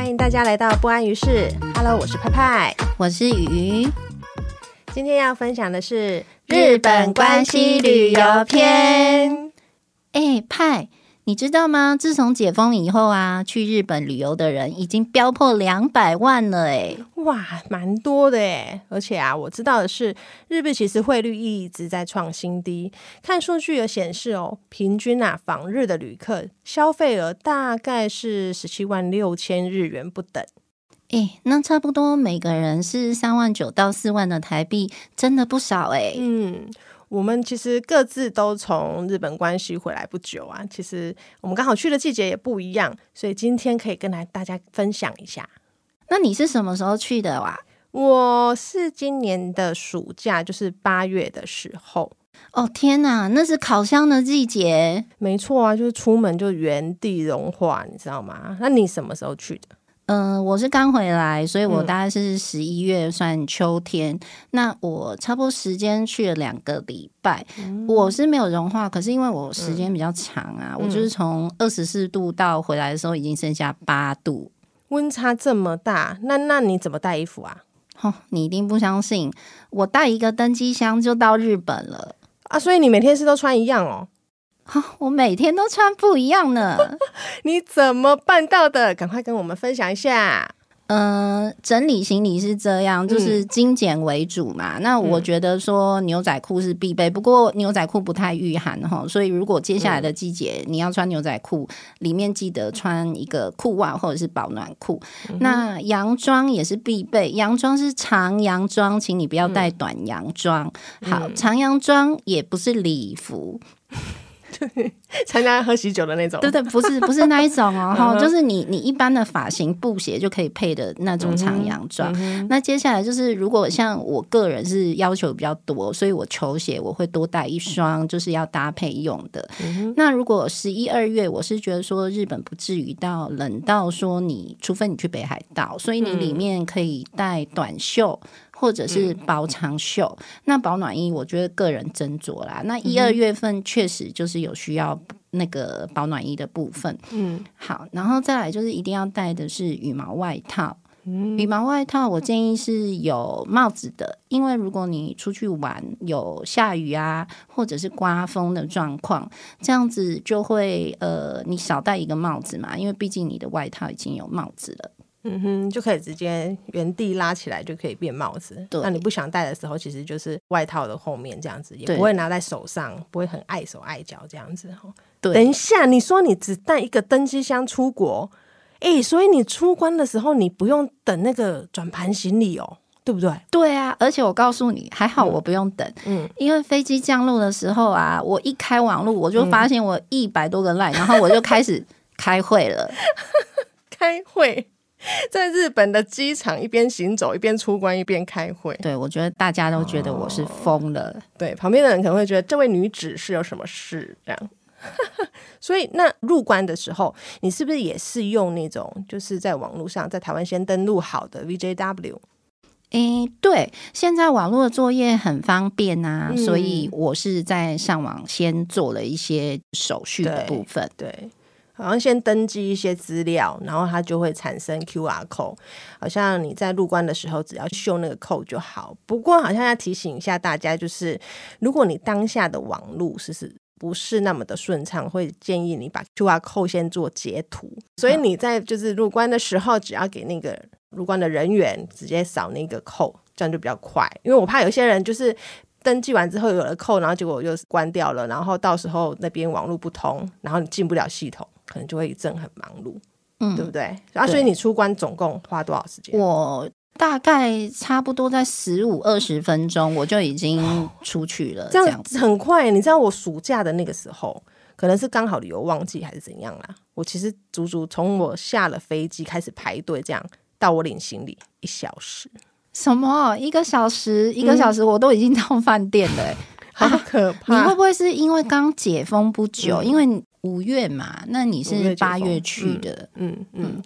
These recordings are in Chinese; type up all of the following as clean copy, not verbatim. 欢迎大家来到不安于室。 Hello， 我是派派，我是雨雨。今天要分享的是日本关西旅游篇。派，你知道吗？自从解封以后啊，去日本旅游的人已经飙破200万了哇，蛮多的而且啊，我知道的是，日币其实汇率一直在创新低。看数据有显示平均访日的旅客消费额大概是17.6万日元不等。那差不多每个人是3.9万到4万的台币，真的不少我们其实各自都从日本关西回来不久啊，其实我们刚好去的季节也不一样，所以今天可以跟大家分享一下。那你是什么时候去的啊？我是今年的暑假，就是8月的时候。天哪，那是烤箱的季节。没错啊，就是出门就原地融化，你知道吗？那你什么时候去的？我是刚回来，所以我大概是11月，算秋天。那我差不多时间去了2个礼拜，我是没有融化，可是因为我时间比较长啊，我就是从24度到回来的时候已经剩下8度，温差这么大。那你怎么带衣服啊？你一定不相信，我带一个登机箱就到日本了啊！所以你每天是都穿一样我每天都穿不一样呢。你怎么办到的？赶快跟我们分享一下。整理行李是这样，就是精简为主嘛。那我觉得说牛仔裤是必备，不过牛仔裤不太御寒所以如果接下来的季节你要穿牛仔裤，里面记得穿一个裤袜或者是保暖裤。那洋装也是必备，洋装是长洋装，请你不要带短洋装。好，长洋装也不是礼服。参加喝喜酒的那种，对对，不是那一种就是你一般的发型布鞋就可以配的那种长洋装。那接下来就是如果像我个人是要求比较多，所以我球鞋我会多带一双，就是要搭配用的。那如果11、2月，我是觉得说日本不至于到冷到说你，除非你去北海道，所以你里面可以带短袖或者是薄长袖。那保暖衣我觉得个人斟酌啦。那1、2月份确实就是有需要那个保暖衣的部分。好，然后再来就是一定要带的是羽毛外套。羽毛外套我建议是有帽子的，因为如果你出去玩有下雨啊或者是刮风的状况，这样子就会你少戴一个帽子嘛，因为毕竟你的外套已经有帽子了。就可以直接原地拉起来就可以变帽子。那你不想戴的时候，其实就是外套的后面这样子，也不会拿在手上，不会很碍手碍脚这样子。对，等一下，你说你只带一个登机箱出国，所以你出关的时候你不用等那个转盘行李对不对？对啊，而且我告诉你，还好我不用等，因为飞机降落的时候啊，我一开网路我就发现我100多个 LINE，然后我就开始开会了。开会。在日本的机场一边行走一边出关一边开会。对，我觉得大家都觉得我是疯了。对，旁边的人可能会觉得这位女子是有什么事这样。所以那入关的时候你是不是也是用那种就是在网络上在台湾先登录好的 VJW？对，现在网络的作业很方便啊，所以我是在上网先做了一些手续的部分。对，好像先登记一些资料，然后它就会产生 QR code， 好像你在入关的时候只要秀那个 code 就好。不过好像要提醒一下大家，就是如果你当下的网路是不是那么的顺畅，会建议你把 QR code 先做截图，所以你在就是入关的时候只要给那个入关的人员直接扫那个 code， 这样就比较快。因为我怕有些人就是登记完之后有了 code， 然后结果又关掉了，然后到时候那边网路不通，然后你进不了系统，可能就会一阵很忙碌，对不对？所以你出关总共花多少时间？我大概差不多在15、20分钟我就已经出去了，这样子很快。你知道我暑假的那个时候，可能是刚好旅游旺季还是怎样啦，我其实足足从我下了飞机开始排队，这样到我领行李1小时。什么？1个小时？1个小时我都已经到饭店了好可怕！你会不会是因为刚解封不久，因为5月嘛，那你是8月去的。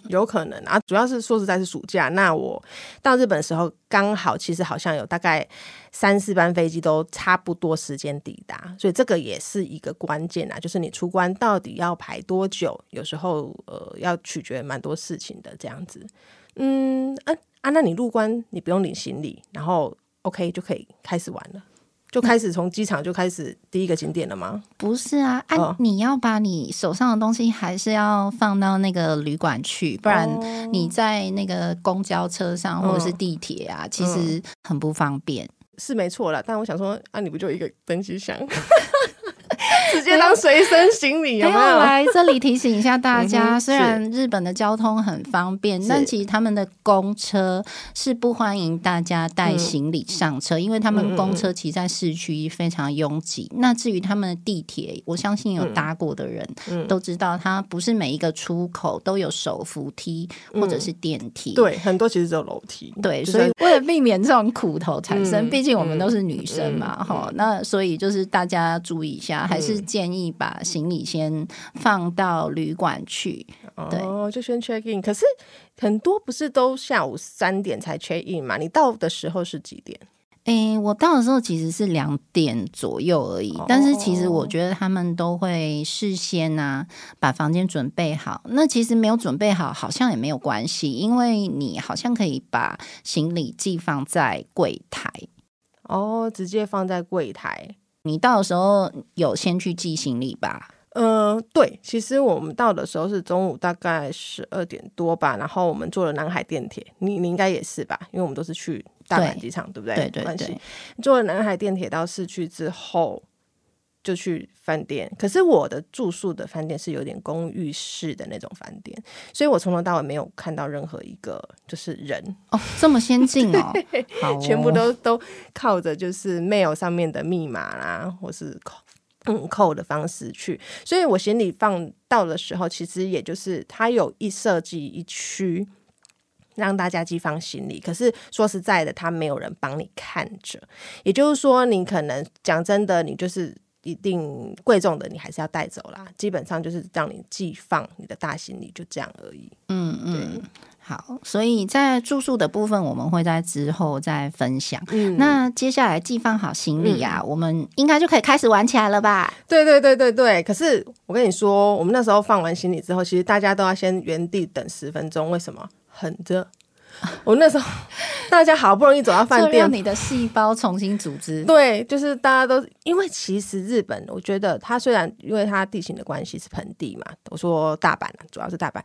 有可能啊，主要是说实在是暑假，那我到日本的时候刚好其实好像有大概3-4班飞机都差不多时间抵达，所以这个也是一个关键啊，就是你出关到底要排多久，有时候要取决蛮多事情的这样子。那你入关你不用领行李，然后 OK 就可以开始玩了，就开始从机场就开始第一个景点了吗？不是啊，你要把你手上的东西还是要放到那个旅馆去，不然你在那个公交车上或者是地铁啊，其实很不方便。是没错啦，但我想说你不就一个登机箱直接当随身行李有没有？没有，来这里提醒一下大家虽然日本的交通很方便，但其实他们的公车是不欢迎大家带行李上车，因为他们公车其实在市区非常拥挤。那至于他们的地铁，我相信有搭过的人都知道，它不是每一个出口都有手扶梯或者是电梯，对，很多其实只有楼梯。对，所以为了避免这种苦头产生，毕竟我们都是女生嘛，那所以就是大家注意一下，还是建议把行李先放到旅馆去。对，就先 check in。 可是很多不是都下午3点才 check in 嘛？你到的时候是几点？我到的时候其实是2点左右而已，但是其实我觉得他们都会事先把房间准备好。那其实没有准备好好像也没有关系，因为你好像可以把行李寄放在柜台。直接放在柜台。你到的时候有先去寄行李吧？对，其实我们到的时候是中午大概12点多吧，然后我们坐了南海电铁，你应该也是吧，因为我们都是去大阪机场， 对不对？对对对，坐了南海电铁到市区之后就去饭店。可是我的住宿的饭店是有点公寓式的那种饭店，所以我从头到尾没有看到任何一个就是人。这么先进哦，好哦，全部都靠着就是 mail 上面的密码啦，或是扣的方式去。所以我行李放到的时候，其实也就是它有设计一区让大家寄放行李，可是说实在的，它没有人帮你看着，也就是说你可能讲真的，你就是一定贵重的你还是要带走啦，基本上就是让你寄放你的大行李，就这样而已。好，所以在住宿的部分我们会在之后再分享。那接下来寄放好行李我们应该就可以开始玩起来了吧？对。可是我跟你说，我们那时候放完行李之后，其实大家都要先原地等10分钟。为什么？很热。我那时候大家好不容易走到饭店，让你的细胞重新组织。对，就是大家都因为其实日本我觉得它虽然因为它地形的关系是盆地嘛，我说大阪主要是大阪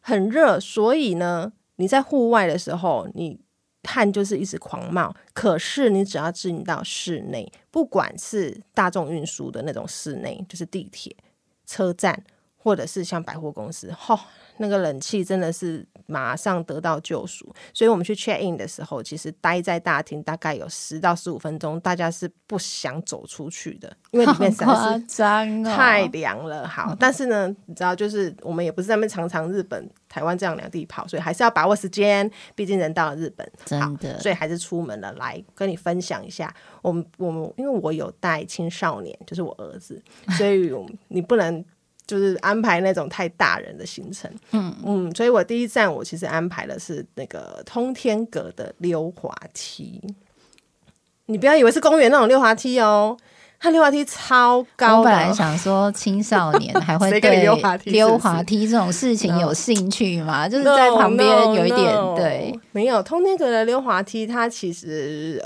很热，所以呢你在户外的时候你汗就是一直狂冒，可是你只要进到室内，不管是大众运输的那种室内，就是地铁车站或者是像百货公司，那个冷气真的是马上得到救赎。所以我们去 check in 的时候，其实待在大厅大概有10到15分钟，大家是不想走出去的，因为里面实在是太凉了。好，但是呢你知道就是我们也不是在那边常常日本台湾这样两地跑，所以还是要把握时间，毕竟人到了日本真的，所以还是出门了。来跟你分享一下，我们因为我有带青少年，就是我儿子，所以你不能就是安排那种太大人的行程。所以我第一站我其实安排的是那个通天阁的溜滑梯。你不要以为是公园那种溜滑梯哦，它溜滑梯超高的。我本来想说青少年还会对溜滑梯这种事情有兴趣吗？就是在旁边有一点对，没有。通天阁的溜滑梯它其实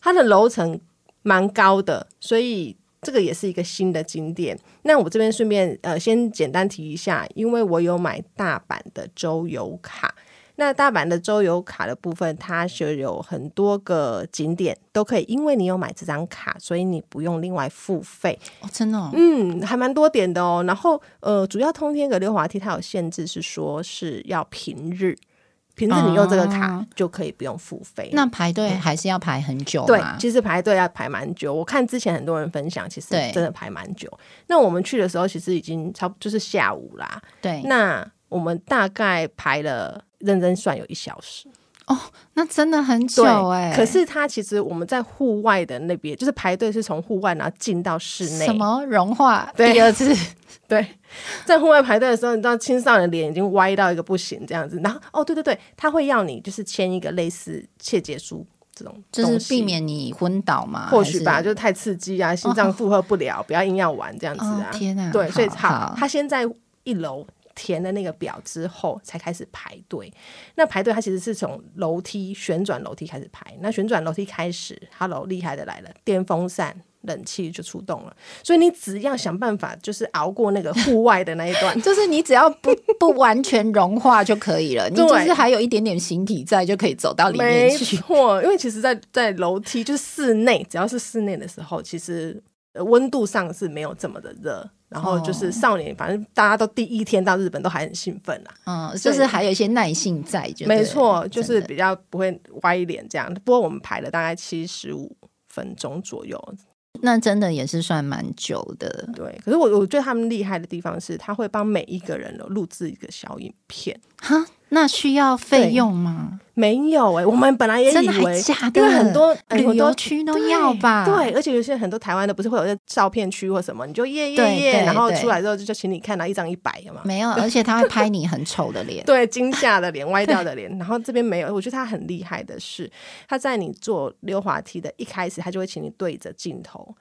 它的楼层蛮高的，所以这个也是一个新的景点。那我这边顺便先简单提一下，因为我有买大阪的周游卡。那大阪的周游卡的部分，它是有很多个景点都可以，因为你有买这张卡，所以你不用另外付费。真的哦？还蛮多点的哦。然后主要通天阁溜滑梯它有限制，是说是要平日你用这个卡就可以不用付费。那排队还是要排很久吗？对，其实排队要排蛮久，我看之前很多人分享其实真的排蛮久。那我们去的时候其实已经差不多就是下午啦。对，那我们大概排了认真算有1小时。哦，那真的很久哎、欸。可是它其实我们在户外的那边，就是排队是从户外然后进到室内，什么融化第二次。对，在户外排队的时候，你知道青少年脸已经歪到一个不行这样子，然后哦，对对对，他会要你就是签一个类似切结书这种东西，就是避免你昏倒嘛，或许吧，就是太刺激啊，心脏负荷不了、哦，不要硬要玩这样子啊。哦、天哪，对，所以好，他先在一楼填了那个表之后，才开始排队。那排队它其实是从楼梯旋转楼梯开始排，那旋转楼梯开始，哈喽，厉害的来了，电风扇。冷气就出动了，所以你只要想办法就是熬过那个户外的那一段就是你只要 不完全融化就可以了你就是还有一点点形体在就可以走到里面去，没错，因为其实在楼梯就是室内，只要是室内的时候其实温度上是没有这么的热，然后就是少年、哦、反正大家都第一天到日本都还很兴奋啦，嗯，就是还有一些耐性在就没错，就是比较不会歪脸这样。不过我们排了大概75分钟左右，那真的也是算蛮久的。对，可是我觉得他们厉害的地方是他会帮每一个人录制一个小影片。哈，那需要费用吗？没有耶、欸、我们本来也以为真的还假的，因为很多旅游区都要吧。 对，而且有些很多台湾的不是会有些照片区或什么，你就耶耶耶，然后出来之后就请你看到一张100嘛，没有，而且他会拍你很丑的脸对，惊吓的脸，歪掉的脸然后这边没有。我觉得他很厉害的是他在你坐溜滑梯的一开始，他就会请你对着镜头，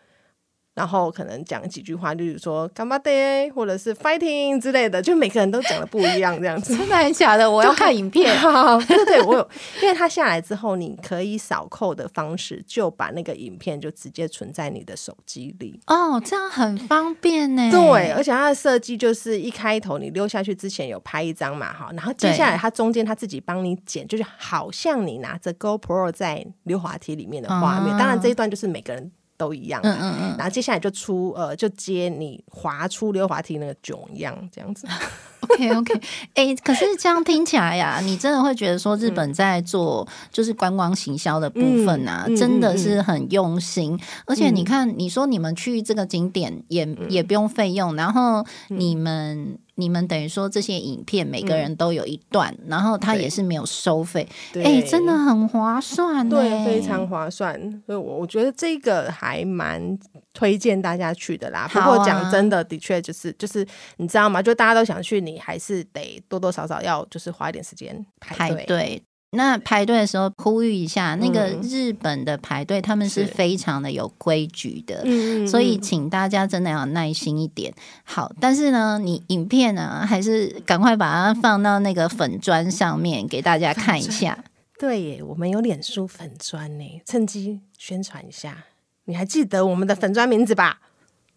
然后可能讲几句话，例如说干巴爹或者是 fighting 之类的，就每个人都讲的不一样这样子真的很假的，我要看影片对对，我有，因为他下来之后你可以扫扣的方式就把那个影片就直接存在你的手机里哦，这样很方便耶。对，而且他的设计就是一开头你溜下去之前有拍一张嘛，然后接下来他中间他自己帮你剪，就是好像你拿着 GoPro 在溜滑梯里面的画面、嗯、当然这一段就是每个人都一样、啊、嗯嗯嗯，然后接下来就接你滑出溜滑梯那个窘样这样子OK OK 欸，可是这样听起来呀、啊，你真的会觉得说日本在做就是观光行销的部分啊、嗯、真的是很用心、嗯、而且你看、嗯、你说你们去这个景点 也不用费用，然后你们等于说这些影片每个人都有一段、嗯、然后它也是没有收费，哎、欸，真的很划算，对，非常划算。所以我觉得这个还蛮推荐大家去的啦。不过讲真的、啊、的确就是你知道吗，就大家都想去，你还是得多多少少要就是花一点时间排队。那排队的时候呼吁一下，那个日本的排队、嗯、他们是非常的有规矩的、嗯、所以请大家真的要耐心一点。好，但是呢你影片呢、啊、还是赶快把它放到那个粉专上面给大家看一下。对耶，我们有脸书粉专耶，趁机宣传一下。你还记得我们的粉专名字吧？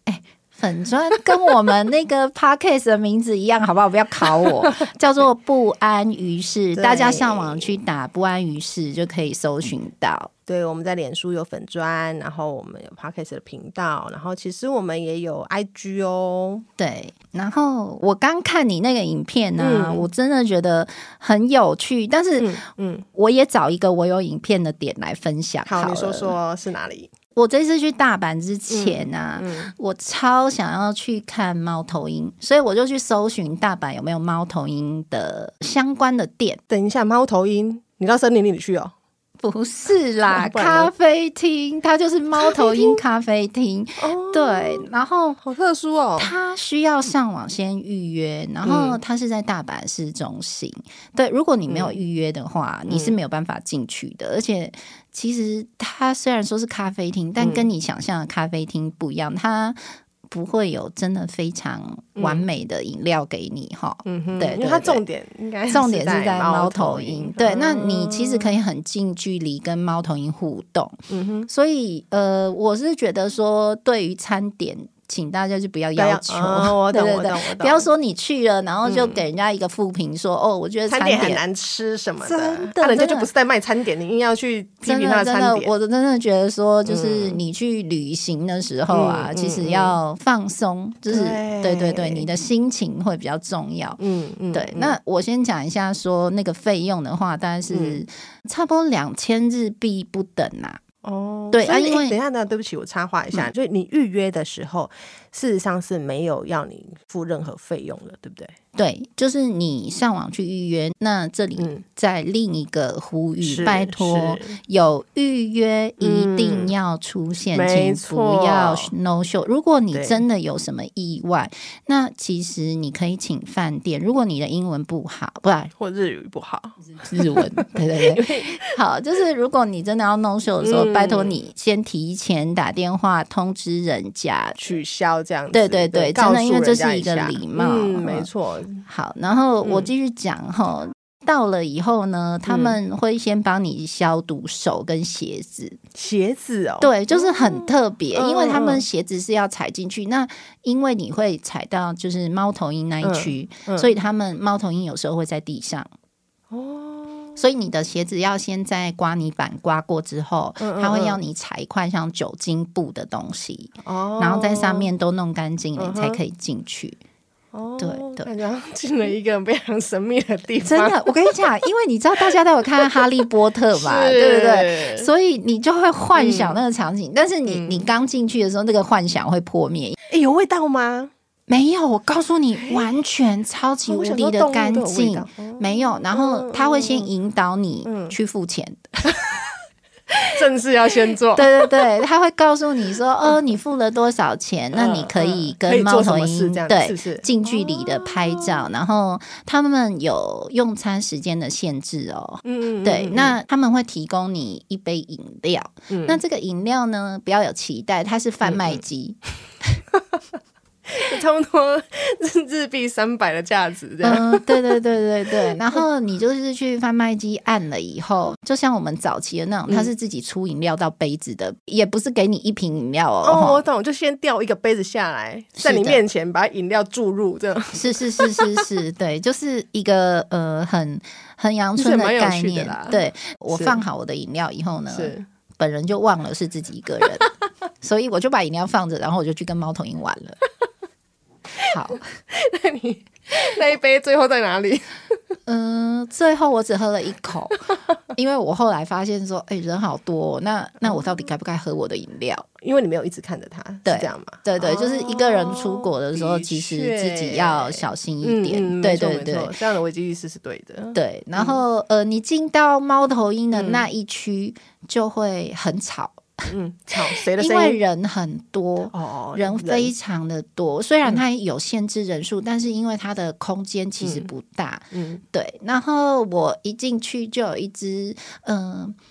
哎、欸，粉专跟我们那个 podcast 的名字一样好不好，不要考我叫做不安于室，大家上网去打不安于室就可以搜寻到。对，我们在脸书有粉专，然后我们有 podcast 的频道，然后其实我们也有 IG 哦。对，然后我刚看你那个影片啊、嗯、我真的觉得很有趣，但是我也找一个我有影片的点来分享好了。你说说是哪里？我这次去大阪之前啊、我超想要去看猫头鹰，所以我就去搜寻大阪有没有猫头鹰的相关的店。等一下，猫头鹰你到森林里去哦？不是啦，咖啡厅，它就是猫头鹰咖啡厅。对，然后好特殊哦，它需要上网先预约，然后它是在大阪市中心。对，如果你没有预约的话、你是没有办法进去的。而且其实它虽然说是咖啡厅，但跟你想象的咖啡厅不一样，它不会有真的非常完美的饮料给你哈、对，因为它重点应该重点是在猫头鹰。对，那你其实可以很近距离跟猫头鹰互动。所以我是觉得说，对于餐点，请大家就不要要求，对对对，不要说你去了然后就给人家一个负评说、我觉得餐点很难吃什么的，真的人家就不是在卖餐点，你硬要去批评他的餐点。我真的觉得说，就是你去旅行的时候啊，其实要放松，就是对对对，你的心情会比较重要。对，那我先讲一下说那个费用的话，大概是差不多2000日币不等啊。哦，对啊，因为等一下呢，对不起，我插话一下，就是你预约的时候，事实上是没有要你付任何费用的，对不对？对，就是你上网去预约。那这里再另一个呼吁，拜托有预约一定要出现，请不要 no show。 如果你真的有什么意外，那其实你可以请饭店，如果你的英文不好，不然或日语不好，日文对对对好，就是如果你真的要 no show 的时候，拜托你先提前打电话通知人家取消这样子。对对对，真的，因为这是一个礼貌。没错。好，然后我继续讲哈。到了以后呢，他们会先帮你消毒手跟鞋子。鞋子哦，对，就是很特别，因为他们鞋子是要踩进去，那因为你会踩到就是猫头鹰那一区，所以他们猫头鹰有时候会在地上哦，所以你的鞋子要先在刮泥板刮过之后，他会要你踩一块像酒精布的东西，然后在上面都弄干净了，你才可以进去。哦，对对，感觉进了一个非常神秘的地方。真的，我跟你讲，因为你知道大家都有看《哈利波特》嘛，对不对？所以你就会幻想那个场景，但是你刚进去的时候，那个幻想会破灭。哎，有味道吗？没有，我告诉你，完全超级无敌的干净，没有。然后他会先引导你去付钱。正事要先做，对对对，他会告诉你说，你付了多少钱，那你可以跟猫头鹰对近距离的拍照，然后他们有用餐时间的限制哦，对，那他们会提供你一杯饮料，那这个饮料呢，不要有期待，它是贩卖机。差不多日币300的价值这样，对对对对对。然后你就是去贩卖机按了以后，就像我们早期的那种，它是自己出饮料到杯子的，也不是给你一瓶饮料哦。哦，我懂，就先掉一个杯子下来，在你面前把饮料注入这样。是是是是是，对，就是一个很阳春的概念。对，我放好我的饮料以后呢，本人就忘了是自己一个人，所以我就把饮料放着，然后我就去跟猫头鹰玩了。好，那你那一杯最后在哪里？最后我只喝了一口，因为我后来发现说，哎，人好多哦，那我到底该不该喝我的饮料？因为你没有一直看着他，是这样吗？对对，就是一个人出国的时候，其实自己要小心一点。对对对，这样的危机意识是对的。对，然后你进到猫头鹰的那一区就会很吵。吵，谁的声音？因为人很多，人非常的多。虽然它有限制人数，但是因为它的空间其实不大，对。然后我一进去就有一只，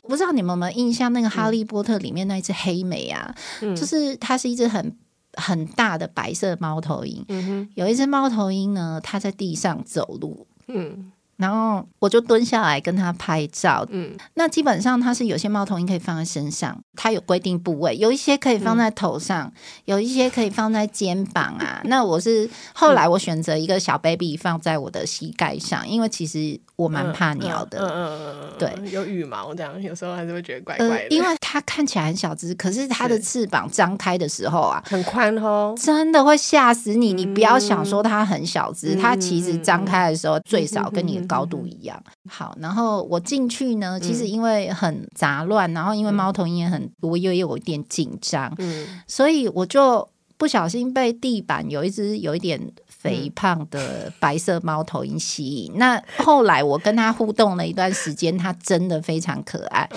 不知道你们有没有印象那个《哈利波特》里面那一只黑莓啊，就是它是一只很大的白色猫头鹰。有一只猫头鹰呢，它在地上走路，然后我就蹲下来跟他拍照。那基本上它是有些猫头鹰可以放在身上，它有规定部位，有一些可以放在头上，有一些可以放在肩膀啊。那我是后来我选择一个小 baby 放在我的膝盖上，因为其实我蛮怕鸟的，对，有羽毛这样，有时候还是会觉得怪怪的。因为它看起来很小只，可是它的翅膀张开的时候啊，很宽哦，真的会吓死你。你不要想说它很小只，它其实张开的时候最少跟你高度一样。好，然后我进去呢，其实因为很杂乱，然后因为猫头鹰也很多，又有一点紧张，所以我就不小心被地板有一只有一点肥胖的白色猫头鹰吸引。那后来我跟他互动了一段时间，他真的非常可爱。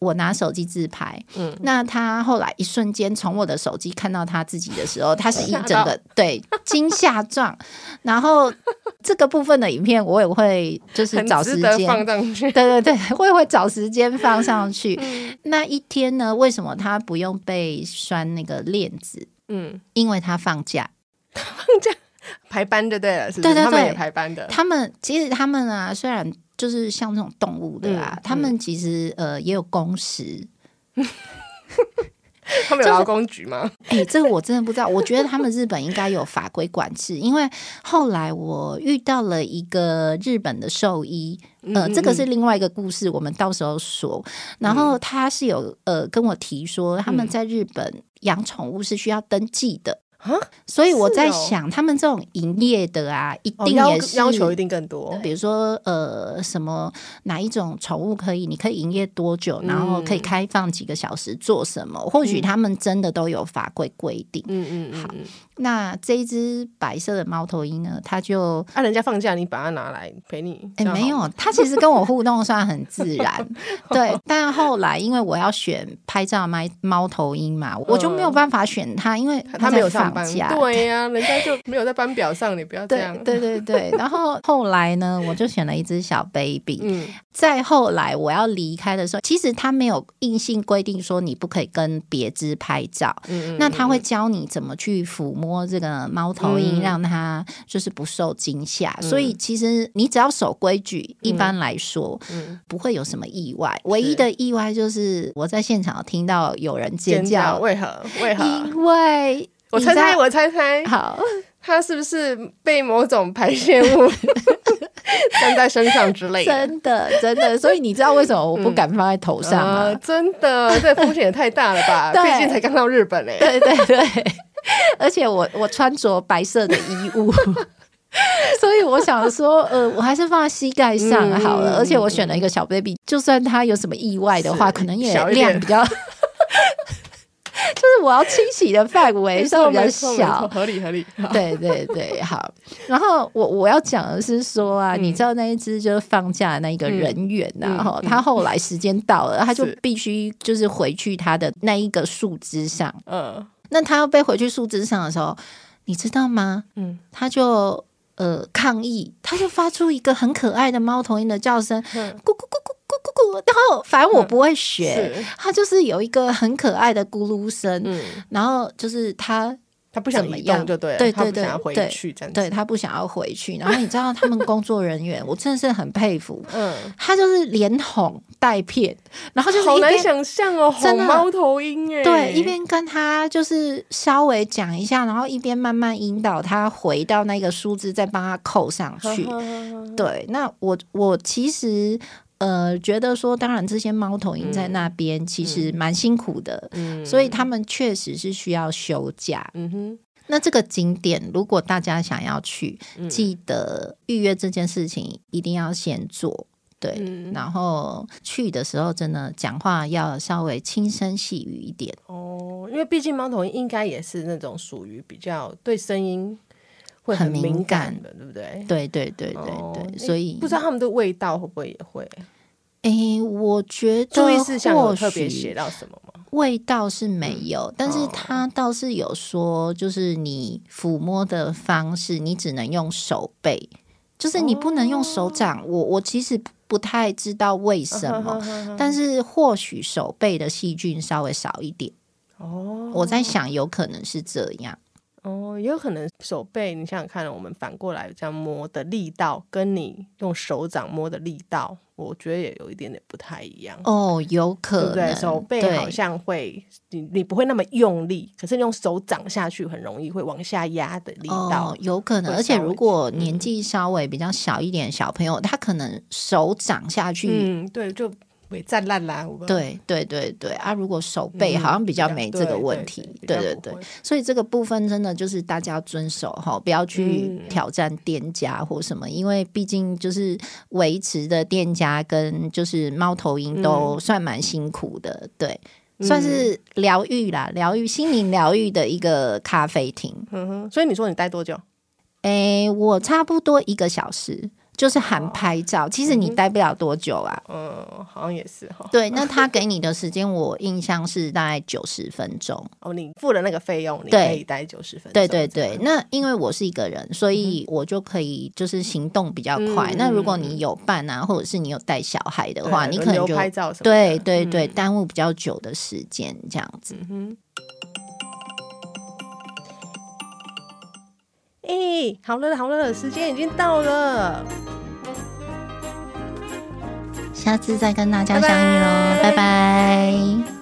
我拿手机自拍，那他后来一瞬间从我的手机看到他自己的时候，他是一整个对惊吓状。然后这个部分的影片我也会就是找时间放上去，对对对，我也会找时间放上去。那一天呢，为什么他不用被拴那个链子？因为他放假，排班就对了，是不是？对对对，他们也排班的。其实他们啊，虽然就是像这种动物的啊，他们其实也有工时。他们有劳工局吗？哎，这个我真的不知道。我觉得他们日本应该有法规管制，因为后来我遇到了一个日本的兽医，这个是另外一个故事，我们到时候说。然后他是有跟我提说，他们在日本养宠物是需要登记的。所以我在想，他们这种营业的啊，一定也是要求一定更多。比如说什么哪一种宠物你可以营业多久，然后可以开放几个小时做什么，或许他们真的都有法规规定。好，那这一只白色的猫头鹰呢，它就啊，人家放假你把它拿来陪你，哎，没有，它其实跟我互动算很自然对，但后来因为我要选拍照猫头鹰嘛，我就没有办法选它，因为它在放假。对呀，人家就没有在班表上，你不要这样对对对然后后来呢，我就选了一只小 baby 再后来我要离开的时候，其实它没有硬性规定说你不可以跟别只拍照，那它会教你怎么去抚摸这个猫头鹰，让它就是不受惊吓，所以其实你只要守规矩，一般来说不会有什么意外。唯一的意外就是我在现场听到有人尖叫，为何？因为我猜猜，好，它是不是被某种排泄物粘在身上之类的？真的真的，所以你知道为什么我不敢放在头上吗？真的，这风险也太大了吧毕竟才刚到日本耶。对对对而且我穿着白色的衣物所以我想说我还是放在膝盖上好了而且我选了一个小 baby 就算他有什么意外的话可能也量比较就是我要清洗的范围稍微比较小，合理。对对对，好。然后我要讲的是说啊，你知道那一只就是放假的那一个人员啊，他后来时间到了，他就必须就是回去他的那一个树枝上。那他要被回去树枝上的时候，你知道吗？他就抗议，他就发出一个很可爱的猫头鹰的叫声，咕咕咕咕。然后反正我不会学他就是有一个很可爱的咕噜声然后就是他不想移动就对了，对对对，他不想要回去这样子，对，他不想要回去。然后你知道他们工作人员我真的是很佩服他就是连哄带骗，然后就是好难想象哦，哄猫头鹰耶。对，一边跟他就是稍微讲一下，然后一边慢慢引导他回到那个梳子，再帮他扣上去对，那我其实觉得说当然这些猫头鹰在那边其实蛮辛苦的所以他们确实是需要休假那这个景点如果大家想要去记得预约这件事情一定要先做，对然后去的时候真的讲话要稍微轻声细语一点因为毕竟猫头鹰应该也是那种属于比较对声音会很敏感的，对不对？对对对对对，所以不知道他们的味道会不会也会？我觉得注意事项有特别写到什么吗？味道是没有但是他倒是有说就是你抚摸的方式你只能用手背，就是你不能用手掌我其实不太知道为什么但是或许手背的细菌稍微少一点我在想有可能是这样也有可能手背，你想想看我们反过来这样摸的力道跟你用手掌摸的力道我觉得也有一点点不太一样有可能，对不对？手背好像会你不会那么用力，可是用手掌下去很容易会往下压的力道有可能。而且如果年纪稍微比较小一点小朋友他可能手掌下去对就没站烂啦，对对对对啊！如果手背好像比较没这个问题对，所以这个部分真的就是大家遵守不要去挑战店家或什么因为毕竟就是维持的店家跟就是猫头鹰都算蛮辛苦的对，算是疗愈啦，疗愈心灵疗愈的一个咖啡厅所以你说你待多久？我差不多1个小时就是含拍照其实你待不了多久啊好像也是对，那他给你的时间我印象是大概90分钟你付了那个费用你可以待90分钟，对对对，那因为我是一个人所以我就可以就是行动比较快那如果你有伴啊或者是你有带小孩的话你可能就拍照什么的对对对耽误比较久的时间这样子好了，时间已经到了，下次再跟大家相遇咯，拜拜。